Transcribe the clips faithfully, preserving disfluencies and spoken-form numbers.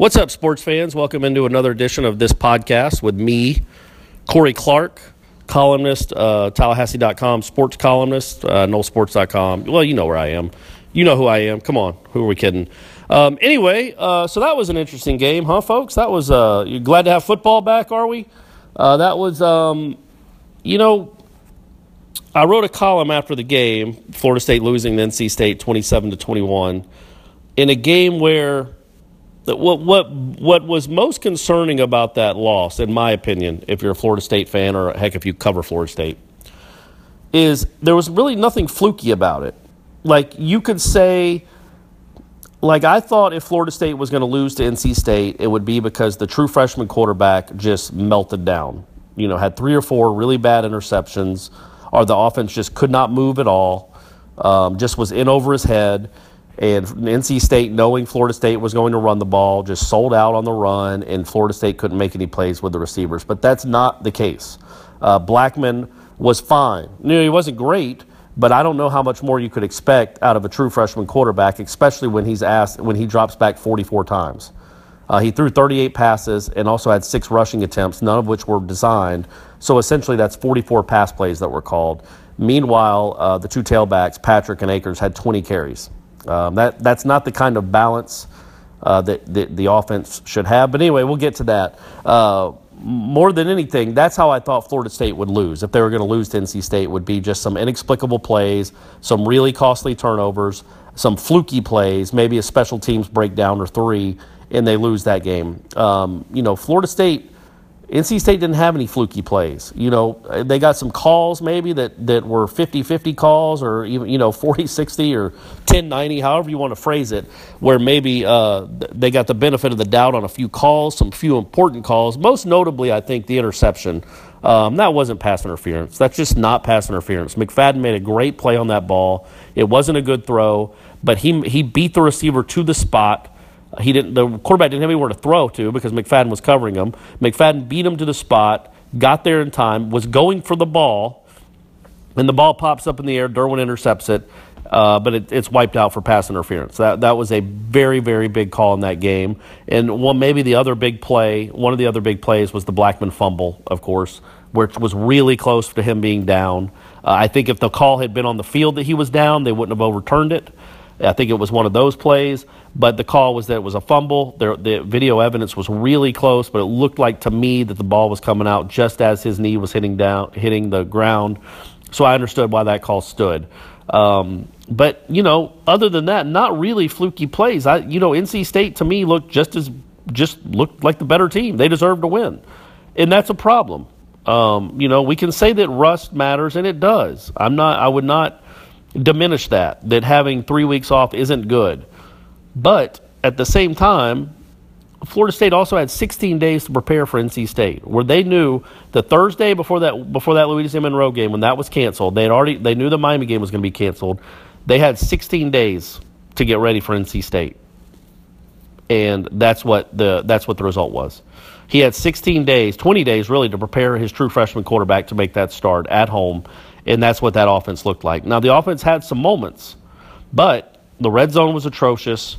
What's up, sports fans? Welcome into another edition of this podcast with me, Corey Clark, columnist, uh, Tallahassee dot com, sports columnist, uh, Nolesports dot com. Well, you know where I am. You know who I am. Come on. Who are we kidding? Um, anyway, uh, so that was an interesting game, huh, folks? That was uh, you're glad to have football back, are we? Uh, that was, um, you know, I wrote a column after the game, Florida State losing to N C State twenty-seven to twenty-one, in a game where what what what was most concerning about that loss, in my opinion, if you're a Florida State fan or heck if you cover Florida State, is there was really nothing fluky about it. Like you could say, like I thought if Florida State was going to lose to N C State, it would be because the true freshman quarterback just melted down. You know, had three or four really bad interceptions, or the offense just could not move at all, um, just was in over his head. And N C State, knowing Florida State was going to run the ball, just sold out on the run, and Florida State couldn't make any plays with the receivers. But that's not the case. Uh, Blackman was fine. You know, he wasn't great, but I don't know how much more you could expect out of a true freshman quarterback, especially when he's asked when he drops back forty-four times. Uh, he threw thirty-eight passes and also had six rushing attempts, none of which were designed. So essentially that's forty-four pass plays that were called. Meanwhile, uh, the two tailbacks, Patrick and Akers, had twenty carries. Um, that that's not the kind of balance uh, that, that the offense should have. But anyway, we'll get to that. Uh, more than anything, that's how I thought Florida State would lose. If they were going to lose to N C State, it would be just some inexplicable plays, some really costly turnovers, some fluky plays, maybe a special teams breakdown or three, and they lose that game. Um, you know, Florida State, N C State didn't have any fluky plays. You know, they got some calls maybe that, that were fifty-fifty calls or even, you know, forty-sixty or ten ninety, however you want to phrase it, where maybe uh, they got the benefit of the doubt on a few calls, some few important calls. Most notably, I think, the interception. Um, that wasn't pass interference. That's just not pass interference. McFadden made a great play on that ball. It wasn't a good throw, but he he beat the receiver to the spot. He didn't. The quarterback didn't have anywhere to throw to because McFadden was covering him. McFadden beat him to the spot, got there in time, was going for the ball, and the ball pops up in the air. Derwin intercepts it, uh, but it, it's wiped out for pass interference. That that was a very, very big call in that game. And one maybe the other big play, one of the other big plays was the Blackman fumble, of course, which was really close to him being down. Uh, I think if the call had been on the field that he was down, they wouldn't have overturned it. I think it was one of those plays, but the call was that it was a fumble. There, the video evidence was really close, but it looked like to me that the ball was coming out just as his knee was hitting down, hitting the ground. So I understood why that call stood. Um, but, you know, other than that, not really fluky plays. I, you know, N C State to me looked just as just looked like the better team. They deserved to win, and that's a problem. Um, you know, we can say that rust matters, and it does. I'm not. I would not. diminish that, that having three weeks off isn't good. But at the same time, Florida State also had sixteen days to prepare for N C State, where they knew the Thursday before that before that Louisiana Monroe game, when that was canceled, they had already they knew the Miami game was going to be canceled. They had sixteen days to get ready for N C State. And that's what the that's what the result was. He had sixteen days, twenty days really, to prepare his true freshman quarterback to make that start at home. And that's what that offense looked like. Now, the offense had some moments, but the red zone was atrocious.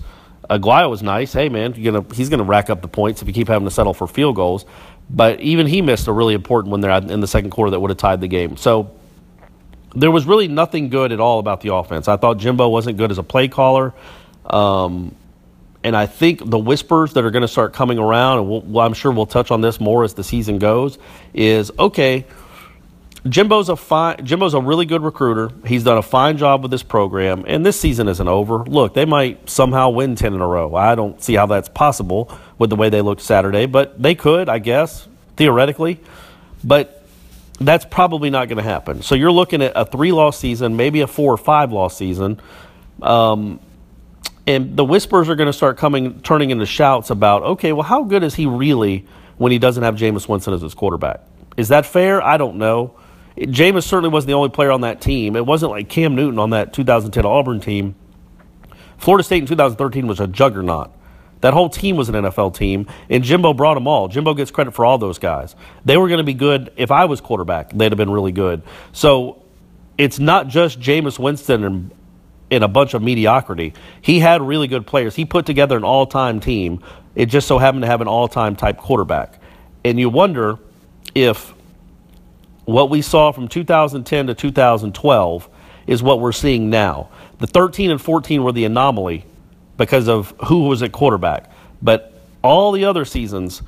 Aguayo was nice. Hey, man, you're gonna, he's going to rack up the points if you keep having to settle for field goals. But even he missed a really important one there in the second quarter that would have tied the game. So there was really nothing good at all about the offense. I thought Jimbo wasn't good as a play caller. Um, and I think the whispers that are going to start coming around, and we'll, well, I'm sure we'll touch on this more as the season goes, is, okay, Jimbo's a fine, Jimbo's a really good recruiter. He's done a fine job with this program, and this season isn't over. Look, they might somehow win ten in a row. I don't see how that's possible with the way they looked Saturday, but they could, I guess, theoretically. But that's probably not going to happen. So you're looking at a three-loss season, maybe a four- or five-loss season. Um, and the whispers are going to start coming, turning into shouts about, okay, well, how good is he really when he doesn't have Jameis Winston as his quarterback? Is that fair? I don't know. Jameis certainly wasn't the only player on that team. It wasn't like Cam Newton on that two thousand ten Auburn team. Florida State in two thousand thirteen was a juggernaut. That whole team was an N F L team, and Jimbo brought them all. Jimbo gets credit for all those guys. They were going to be good. If I was quarterback, they'd have been really good. So it's not just Jameis Winston and in a bunch of mediocrity. He had really good players. He put together an all-time team. It just so happened to have an all-time type quarterback. And you wonder if what we saw from two thousand ten to two thousand twelve is what we're seeing now. The thirteen and fourteen were the anomaly because of who was at quarterback. But all the other seasons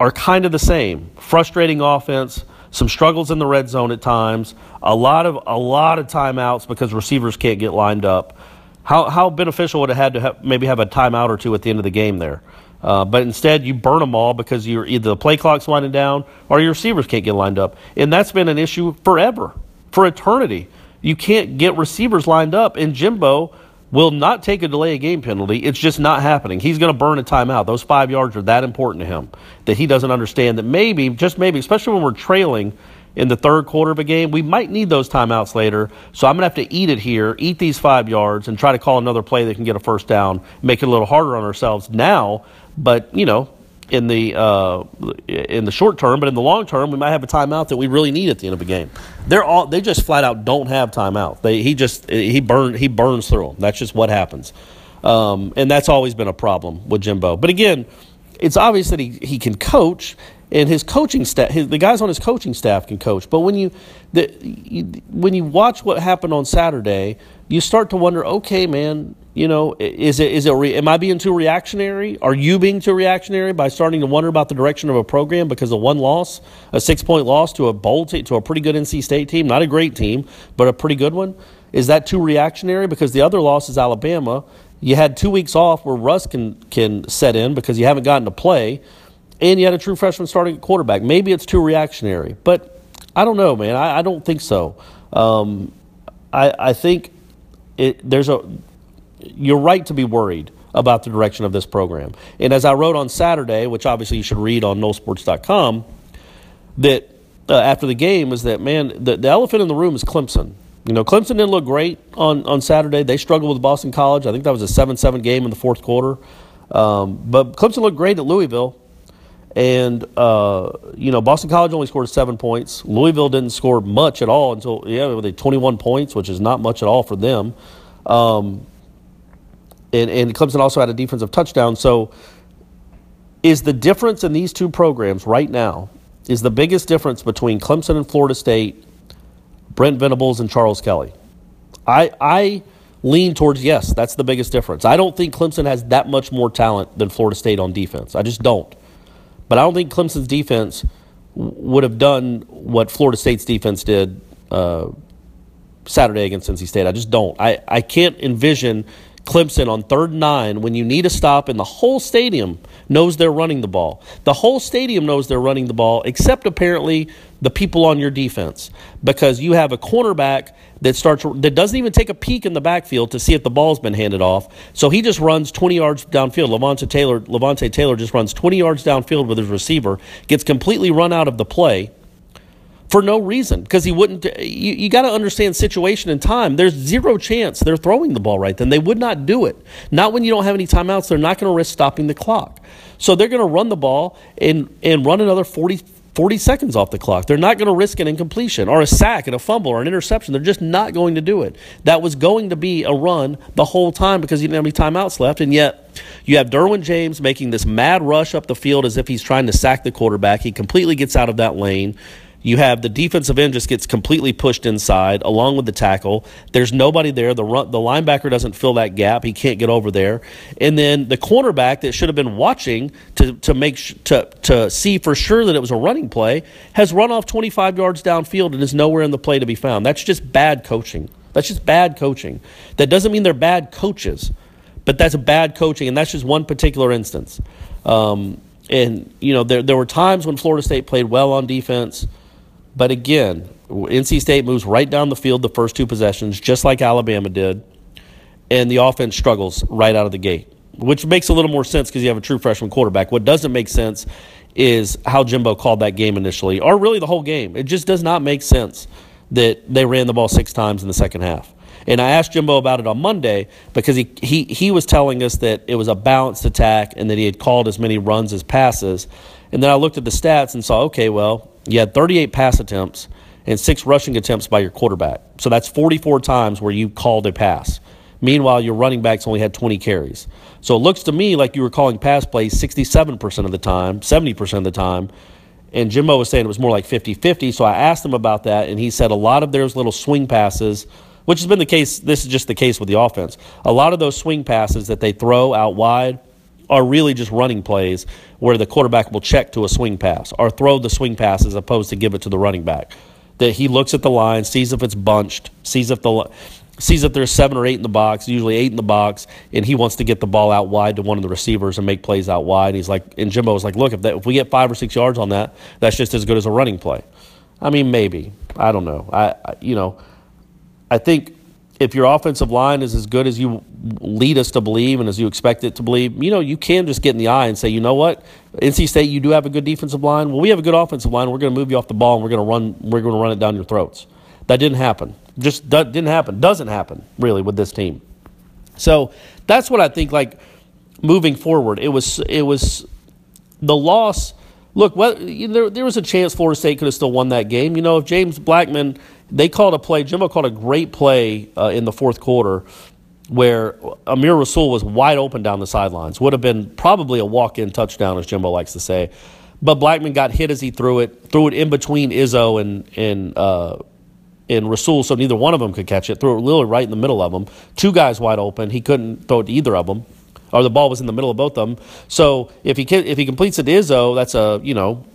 are kind of the same. Frustrating offense, some struggles in the red zone at times, a lot of a lot of timeouts because receivers can't get lined up. How how beneficial would it have had to have, maybe have a timeout or two at the end of the game there? Uh, but instead, you burn them all because you're either the play clock's winding down or your receivers can't get lined up. And that's been an issue forever, for eternity. You can't get receivers lined up, and Jimbo will not take a delay of game penalty. It's just not happening. He's going to burn a timeout. Those five yards are that important to him that he doesn't understand that maybe, just maybe, especially when we're trailing in the third quarter of a game, we might need those timeouts later. So I'm going to have to eat it here, eat these five yards, and try to call another play that can get a first down, make it a little harder on ourselves now. But, you know, in the uh, in the short term, but in the long term, we might have a timeout that we really need at the end of a game. They're all they just flat out don't have timeout. They he just he burned he burns through them. That's just what happens, um, and that's always been a problem with Jimbo. But again, it's obvious that he, he can coach, and his coaching staff, his, the guys on his coaching staff can coach. But when you, the, you when you watch what happened on Saturday, you start to wonder, okay, man. You know, is it is it re- am I being too reactionary? Are you being too reactionary by starting to wonder about the direction of a program because of one loss, a six-point loss to a bowl te- to a pretty good N C State team, not a great team, but a pretty good one? Is that too reactionary? Because the other loss is Alabama. You had two weeks off where rust can can set in because you haven't gotten to play, and you had a true freshman starting quarterback. Maybe it's too reactionary, but I don't know, man. I, I don't think so. Um, I I think it, there's a you're right to be worried about the direction of this program. And as I wrote on Saturday, which obviously you should read on Nolesports dot com, that uh, after the game is that, man, the, the elephant in the room is Clemson. You know, Clemson didn't look great on, on Saturday. They struggled with Boston College. I think that was a seven seven game in the fourth quarter. Um, but Clemson looked great at Louisville. And, uh, you know, Boston College only scored seven points. Louisville didn't score much at all until, yeah, they twenty-one points, which is not much at all for them. Um And, and Clemson also had a defensive touchdown. So is the difference in these two programs right now, is the biggest difference between Clemson and Florida State, Brent Venables and Charles Kelly? I I lean towards, yes, that's the biggest difference. I don't think Clemson has that much more talent than Florida State on defense. I just don't. But I don't think Clemson's defense would have done what Florida State's defense did uh, Saturday against N C State. I just don't. I, I can't envision Clemson on third and nine, when you need a stop, and the whole stadium knows they're running the ball. The whole stadium knows they're running the ball, except apparently the people on your defense, because you have a cornerback that starts that doesn't even take a peek in the backfield to see if the ball's been handed off. So he just runs twenty yards downfield. Levante Taylor, Levante Taylor just runs twenty yards downfield with his receiver, gets completely run out of the play. For no reason, because he wouldn't. You, you got to understand situation and time. There's zero chance they're throwing the ball right then. They would not do it. Not when you don't have any timeouts. They're not going to risk stopping the clock. So they're going to run the ball and and run another forty, forty seconds off the clock. They're not going to risk an incompletion or a sack and a fumble or an interception. They're just not going to do it. That was going to be a run the whole time because you didn't have any timeouts left, and yet you have Derwin James making this mad rush up the field as if he's trying to sack the quarterback. He completely gets out of that lane. You have the defensive end just gets completely pushed inside along with the tackle. There's nobody there. The run, the linebacker doesn't fill that gap. He can't get over there. And then the cornerback that should have been watching to to make sh- to to see for sure that it was a running play has run off twenty-five yards downfield and is nowhere in the play to be found. That's just bad coaching. That's just bad coaching. That doesn't mean they're bad coaches, but that's bad coaching, and that's just one particular instance. Um, and, you know, there there were times when Florida State played well on defense. But again, N C State moves right down the field the first two possessions, just like Alabama did, and the offense struggles right out of the gate, which makes a little more sense because you have a true freshman quarterback. What doesn't make sense is how Jimbo called that game initially, or really the whole game. It just does not make sense that they ran the ball six times in the second half. And I asked Jimbo about it on Monday because he, he, he was telling us that it was a balanced attack and that he had called as many runs as passes. And then I looked at the stats and saw, okay, well, you had thirty-eight pass attempts and six rushing attempts by your quarterback. So that's forty-four times where you called a pass. Meanwhile, your running backs only had twenty carries. So it looks to me like you were calling pass plays sixty-seven percent of the time, seventy percent of the time, and Jimbo was saying it was more like fifty-fifty, so I asked him about that, and he said a lot of those little swing passes, which has been the case, this is just the case with the offense, a lot of those swing passes that they throw out wide are really just running plays where the quarterback will check to a swing pass or throw the swing pass as opposed to give it to the running back. That he looks at the line, sees if it's bunched, sees if the sees if there's seven or eight in the box, usually eight in the box, and he wants to get the ball out wide to one of the receivers and make plays out wide. And he's like, and Jimbo was like, look, if that, if we get five or six yards on that, that's just as good as a running play. I mean, maybe, I don't know. I, I you know, I think if your offensive line is as good as you lead us to believe and as you expect it to believe, you know, you can just get in the eye and say, you know what, N C State, you do have a good defensive line. Well, we have a good offensive line. We're going to move you off the ball and we're going to run. We're going to run it down your throats. That didn't happen. Just didn't happen. Doesn't happen really with this team. So that's what I think. Like moving forward, it was it was the loss. Look, well, you know, there there was a chance Florida State could have still won that game. You know, if James Blackman, they called a play. Jimbo called a great play uh, in the fourth quarter where Amir Rasul was wide open down the sidelines. Would have been probably a walk-in touchdown, as Jimbo likes to say. But Blackman got hit as he threw it, threw it in between Izzo and and uh, and Rasul, so neither one of them could catch it. Threw it literally right in the middle of them. Two guys wide open. He couldn't throw it to either of them, or the ball was in the middle of both of them. So if he can, if he completes it to Izzo, that's a, you know,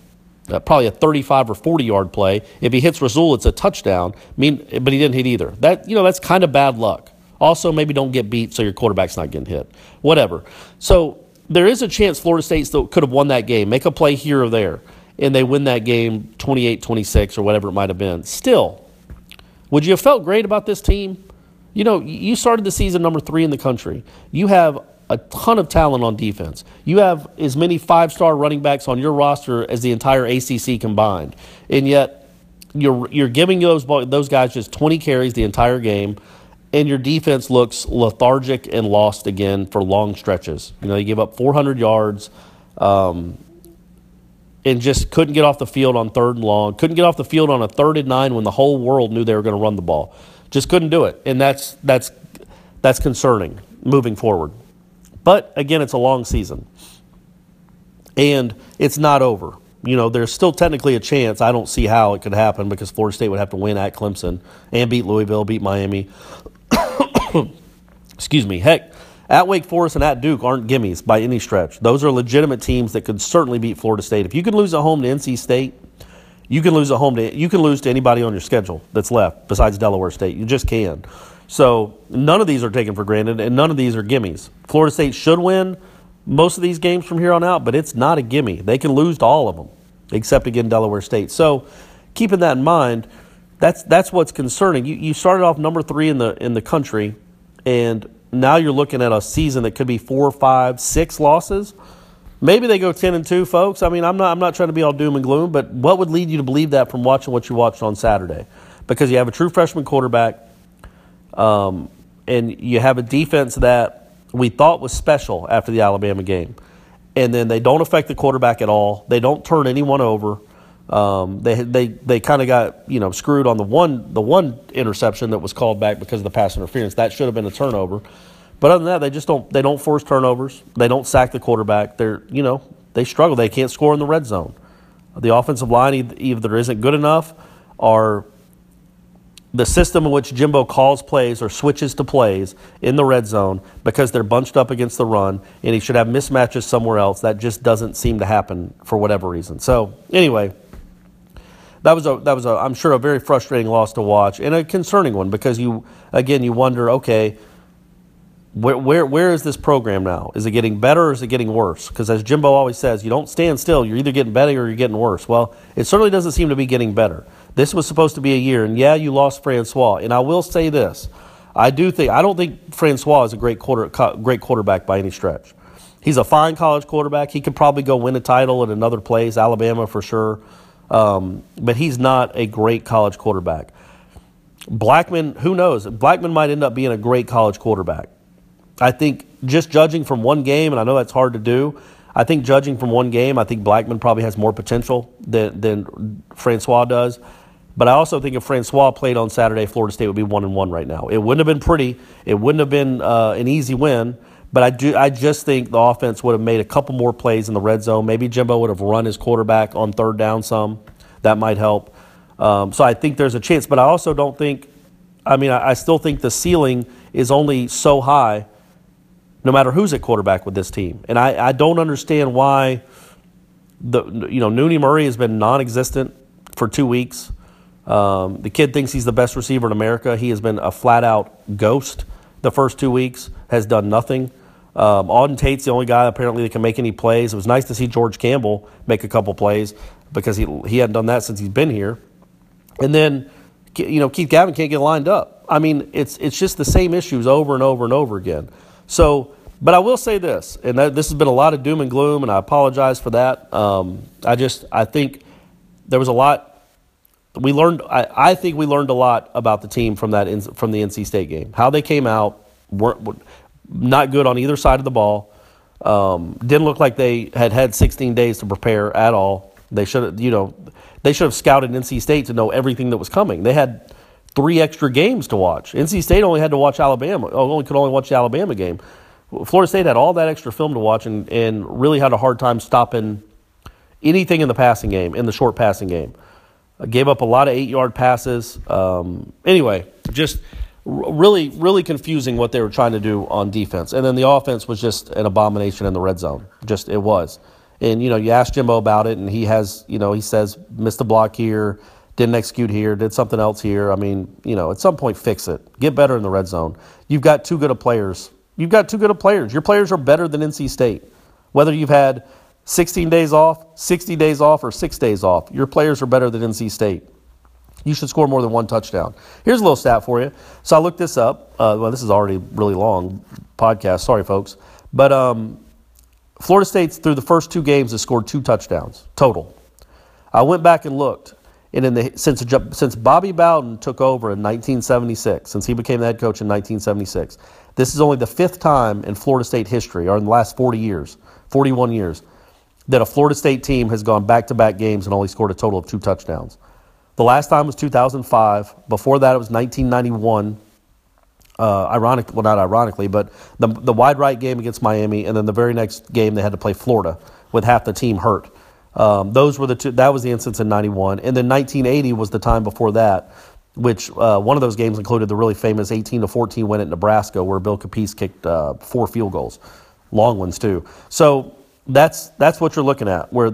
Uh, probably a thirty-five or forty-yard play. If he hits Rasul, it's a touchdown. I mean, but he didn't hit either. That, you know, that's kind of bad luck. Also, maybe don't get beat so your quarterback's not getting hit. Whatever. So there is a chance Florida State still could have won that game. Make a play here or there, and they win that game twenty-eight twenty-six or whatever it might have been. Still, would you have felt great about this team? You know, you started the season number three in the country. You have a ton of talent on defense. You have as many five-star running backs on your roster as the entire A C C combined, and yet you're you're giving those those guys just twenty carries the entire game, and your defense looks lethargic and lost again for long stretches. You know, you gave up four hundred yards, um, and just couldn't get off the field on third and long. Couldn't get off the field on a third and nine when the whole world knew they were going to run the ball. Just couldn't do it, and that's that's that's concerning moving forward. But, again, it's a long season, and it's not over. You know, there's still technically a chance. I don't see how it could happen because Florida State would have to win at Clemson and beat Louisville, beat Miami. Excuse me. Heck, at Wake Forest and at Duke aren't gimmies by any stretch. Those are legitimate teams that could certainly beat Florida State. If you can lose at home to N C State, you can lose at home to you can lose to anybody on your schedule that's left besides Delaware State. You just can. So none of these are taken for granted, and none of these are gimmies. Florida State should win most of these games from here on out, but it's not a gimme. They can lose to all of them, except again Delaware State. So keeping that in mind, that's that's what's concerning. You you started off number three in the in the country, and now you're looking at a season that could be four, five, six losses. Maybe they go ten and two, folks. I mean, I'm not I'm not trying to be all doom and gloom, but what would lead you to believe that from watching what you watched on Saturday? Because you have a true freshman quarterback. Um, and you have a defense that we thought was special after the Alabama game. And then they don't affect the quarterback at all. They don't turn anyone over. Um, they they they kind of got, you know, screwed on the one the one interception that was called back because of the pass interference. That should have been a turnover. But other than that, they just don't they don't force turnovers. They don't sack the quarterback. They're, you know, they struggle. They can't score in the red zone. The offensive line either isn't good enough or the system in which Jimbo calls plays or switches to plays in the red zone because they're bunched up against the run and he should have mismatches somewhere else. That just doesn't seem to happen for whatever reason. So anyway, that was a that was a I'm sure a very frustrating loss to watch and a concerning one because you again you wonder, okay, where where where is this program now? Is it getting better or is it getting worse? Because as Jimbo always says, you don't stand still. You're either getting better or you're getting worse. Well, it certainly doesn't seem to be getting better. This was supposed to be a year, and yeah, you lost Francois. And I will say this: I do think I don't think Francois is a great quarter, great quarterback by any stretch. He's a fine college quarterback. He could probably go win a title at another place, Alabama for sure. Um, but he's not a great college quarterback. Blackman, who knows? Blackman might end up being a great college quarterback. I think just judging from one game, and I know that's hard to do. I think judging from one game, I think Blackman probably has more potential than than Francois does. But I also think if Francois played on Saturday, Florida State would be one and one right now. It wouldn't have been pretty. It wouldn't have been uh, an easy win. But I do. I just think the offense would have made a couple more plays in the red zone. Maybe Jimbo would have run his quarterback on third down some. That might help. Um, so I think there's a chance. But I also don't think – I mean, I, I still think the ceiling is only so high no matter who's at quarterback with this team. And I, I don't understand why the you know Noonie Murray has been non-existent for two weeks. Um, the kid thinks he's the best receiver in America. He has been a flat-out ghost the first two weeks, has done nothing. Um, Auden Tate's the only guy apparently that can make any plays. It was nice to see George Campbell make a couple plays because he he hadn't done that since he's been here. And then, you know, Keith Gavin can't get lined up. I mean, it's it's just the same issues over and over and over again. So, but I will say this, and that, this has been a lot of doom and gloom, and I apologize for that. Um, I just I think there was a lot we learned. I, I think we learned a lot about the team from that from the N C State game, how they came out. weren't. Not good on either side of the ball. Um, didn't look like they had had sixteen days to prepare at all. They should have, you know, they should have scouted N C State to know everything that was coming. They had three extra games to watch. N C State only had to watch Alabama. Only could only watch the Alabama game. Florida State had all that extra film to watch and, and really had a hard time stopping anything in the passing game, in the short passing game. Gave up a lot of eight-yard passes. Um, anyway, just. Really, really confusing what they were trying to do on defense. And then the offense was just an abomination in the red zone. Just, it was. And, you know, you asked Jimbo about it, and he has, you know, he says, missed a block here, didn't execute here, did something else here. I mean, you know, at some point, fix it. Get better in the red zone. You've got too good of players. You've got too good of players. Your players are better than N C State. Whether you've had sixteen days off, sixty days off, or six days off, your players are better than N C State. You should score more than one touchdown. Here's a little stat for you. So I looked this up. Uh, well, this is already really long podcast. Sorry, folks. But um, Florida State, through the first two games, has scored two touchdowns total. I went back and looked. And in the since since Bobby Bowden took over in nineteen seventy-six, since he became the head coach in nineteen seventy-six, this is only the fifth time in Florida State history, or in the last forty years, forty-one years, that a Florida State team has gone back-to-back games and only scored a total of two touchdowns. The last time was two thousand five. Before that, it was nineteen ninety-one. Uh, ironically, well, not ironically, but the the wide right game against Miami, and then the very next game they had to play Florida with half the team hurt. Um, those were the two. That was the instance in ninety-one, and then nineteen eighty was the time before that, which uh, one of those games included the really famous eighteen to fourteen win at Nebraska, where Bill Capiz kicked uh, four field goals, long ones too. So that's that's what you're looking at. Where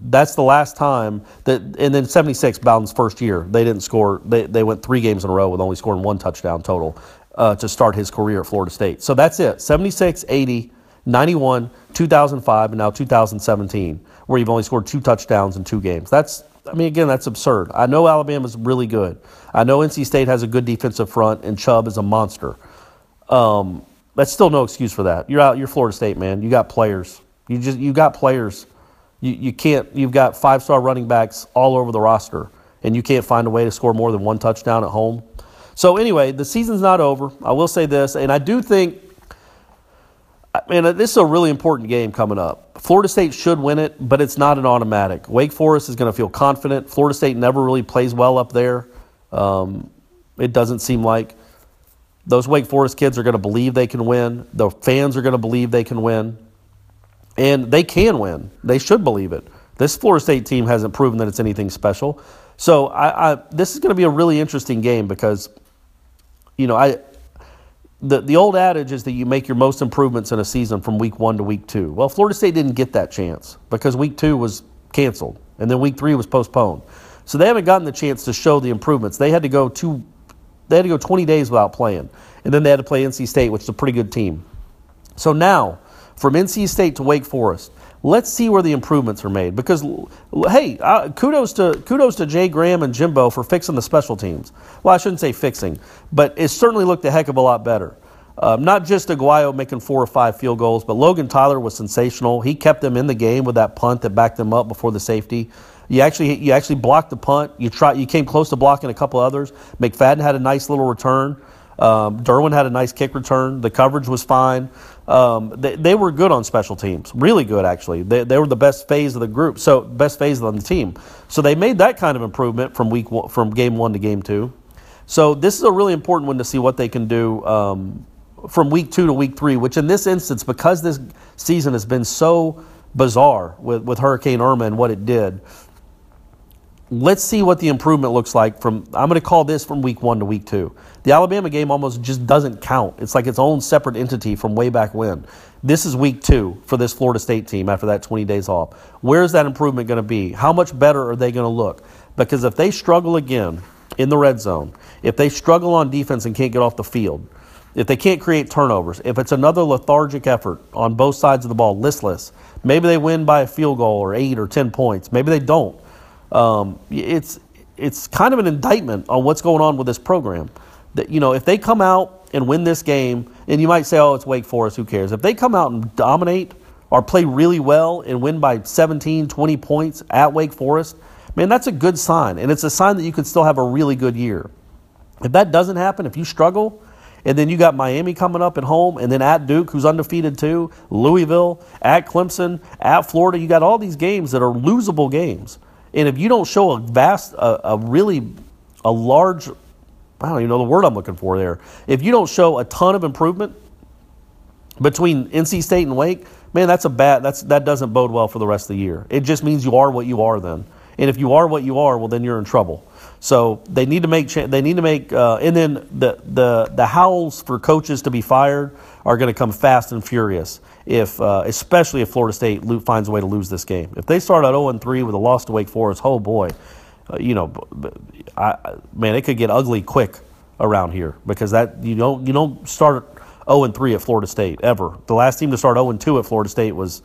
That's the last time that, and then seventy-six, Bowden's first year, they didn't score. They they went three games in a row with only scoring one touchdown total uh, to start his career at Florida State. So that's it: seventy-six, eighty, ninety-one, two thousand five, and now two thousand seventeen, where you've only scored two touchdowns in two games. That's, I mean, again, that's absurd. I know Alabama's really good. I know N C State has a good defensive front, and Chubb is a monster. Um, that's still no excuse for that. You're out. You're Florida State, man. You got players. You just you got players. You you can't. You've got five-star running backs all over the roster, and you can't find a way to score more than one touchdown at home. So anyway, the season's not over. I will say this, and I do think, man, this is a really important game coming up. Florida State should win it, but it's not an automatic. Wake Forest is going to feel confident. Florida State never really plays well up there. Um, it doesn't seem like. Those Wake Forest kids are going to believe they can win. The fans are going to believe they can win. And they can win. They should believe it. This Florida State team hasn't proven that it's anything special. So I, I, this is going to be a really interesting game because, you know, I the the old adage is that you make your most improvements in a season from week one to week two. Well, Florida State didn't get that chance because week two was canceled, and then week three was postponed. So they haven't gotten the chance to show the improvements. They had to go two, they had to go twenty days without playing, and then they had to play N C State, which is a pretty good team. So now, from N C State to Wake Forest, let's see where the improvements are made. Because, hey, uh, kudos to kudos to Jay Graham and Jimbo for fixing the special teams. Well, I shouldn't say fixing, but it certainly looked a heck of a lot better. Um, not just Aguayo making four or five field goals, but Logan Tyler was sensational. He kept them in the game with that punt that backed them up before the safety. You actually you actually blocked the punt. You try you came close to blocking a couple others. McFadden had a nice little return. Um, Derwin had a nice kick return. The coverage was fine. Um, they, they were good on special teams, really good actually. They they were the best phase of the group, so best phase on the team. So they made that kind of improvement from week one, from game one to game two. So this is a really important one to see what they can do um, from week two to week three. Which in this instance, because this season has been so bizarre with, with Hurricane Irma and what it did, let's see what the improvement looks like from. I'm going to call this from week one to week two. The Alabama game almost just doesn't count. It's like its own separate entity from way back when. This is week two for this Florida State team after that twenty days off. Where is that improvement going to be? How much better are they going to look? Because if they struggle again in the red zone, if they struggle on defense and can't get off the field, if they can't create turnovers, if it's another lethargic effort on both sides of the ball, listless, maybe they win by a field goal or eight or ten points. Maybe they don't. Um, it's it's kind of an indictment on what's going on with this program. That, you know, if they come out and win this game, and you might say, oh, it's Wake Forest, who cares? If they come out and dominate or play really well and win by seventeen, twenty points at Wake Forest, man, that's a good sign, and it's a sign that you could still have a really good year. If that doesn't happen, if you struggle, and then you got Miami coming up at home, and then at Duke, who's undefeated too, Louisville, at Clemson, at Florida, you got all these games that are losable games. And if you don't show a vast, a, a really, a large, I don't even know the word I'm looking for there. If you don't show a ton of improvement between N C State and Wake, man, that's a bad, that's, that doesn't bode well for the rest of the year. It just means you are what you are then. And if you are what you are, well, then you're in trouble. So they need to make, they need to make, uh, and then the, the, the howls for coaches to be fired are going to come fast and furious. If uh, especially if Florida State lo- finds a way to lose this game. If they start out oh and three with a loss to Wake Forest, oh boy, uh, you know, I, man, it could get ugly quick around here because that you don't you don't start oh and three at Florida State ever. The last team to start oh and two at Florida State was,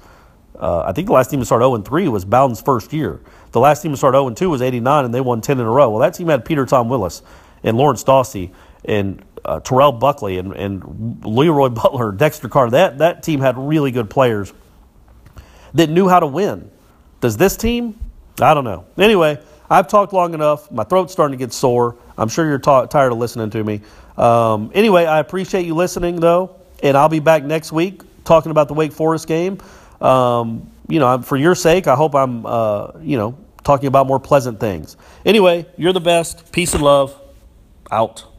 uh, I think the last team to start oh and three was Bowden's first year. The last team to start oh and two was eighty-nine, and they won ten in a row. Well, that team had Peter Tom Willis and Lawrence Dossey and Uh, Terrell Buckley and, and Leroy Butler, Dexter Carter, that, that team had really good players that knew how to win. Does this team? I don't know. Anyway, I've talked long enough. My throat's starting to get sore. I'm sure you're t- tired of listening to me. Um, anyway, I appreciate you listening, though, and I'll be back next week talking about the Wake Forest game. Um, you know, for your sake, I hope I'm, uh, you know, talking about more pleasant things. Anyway, you're the best. Peace and love. Out.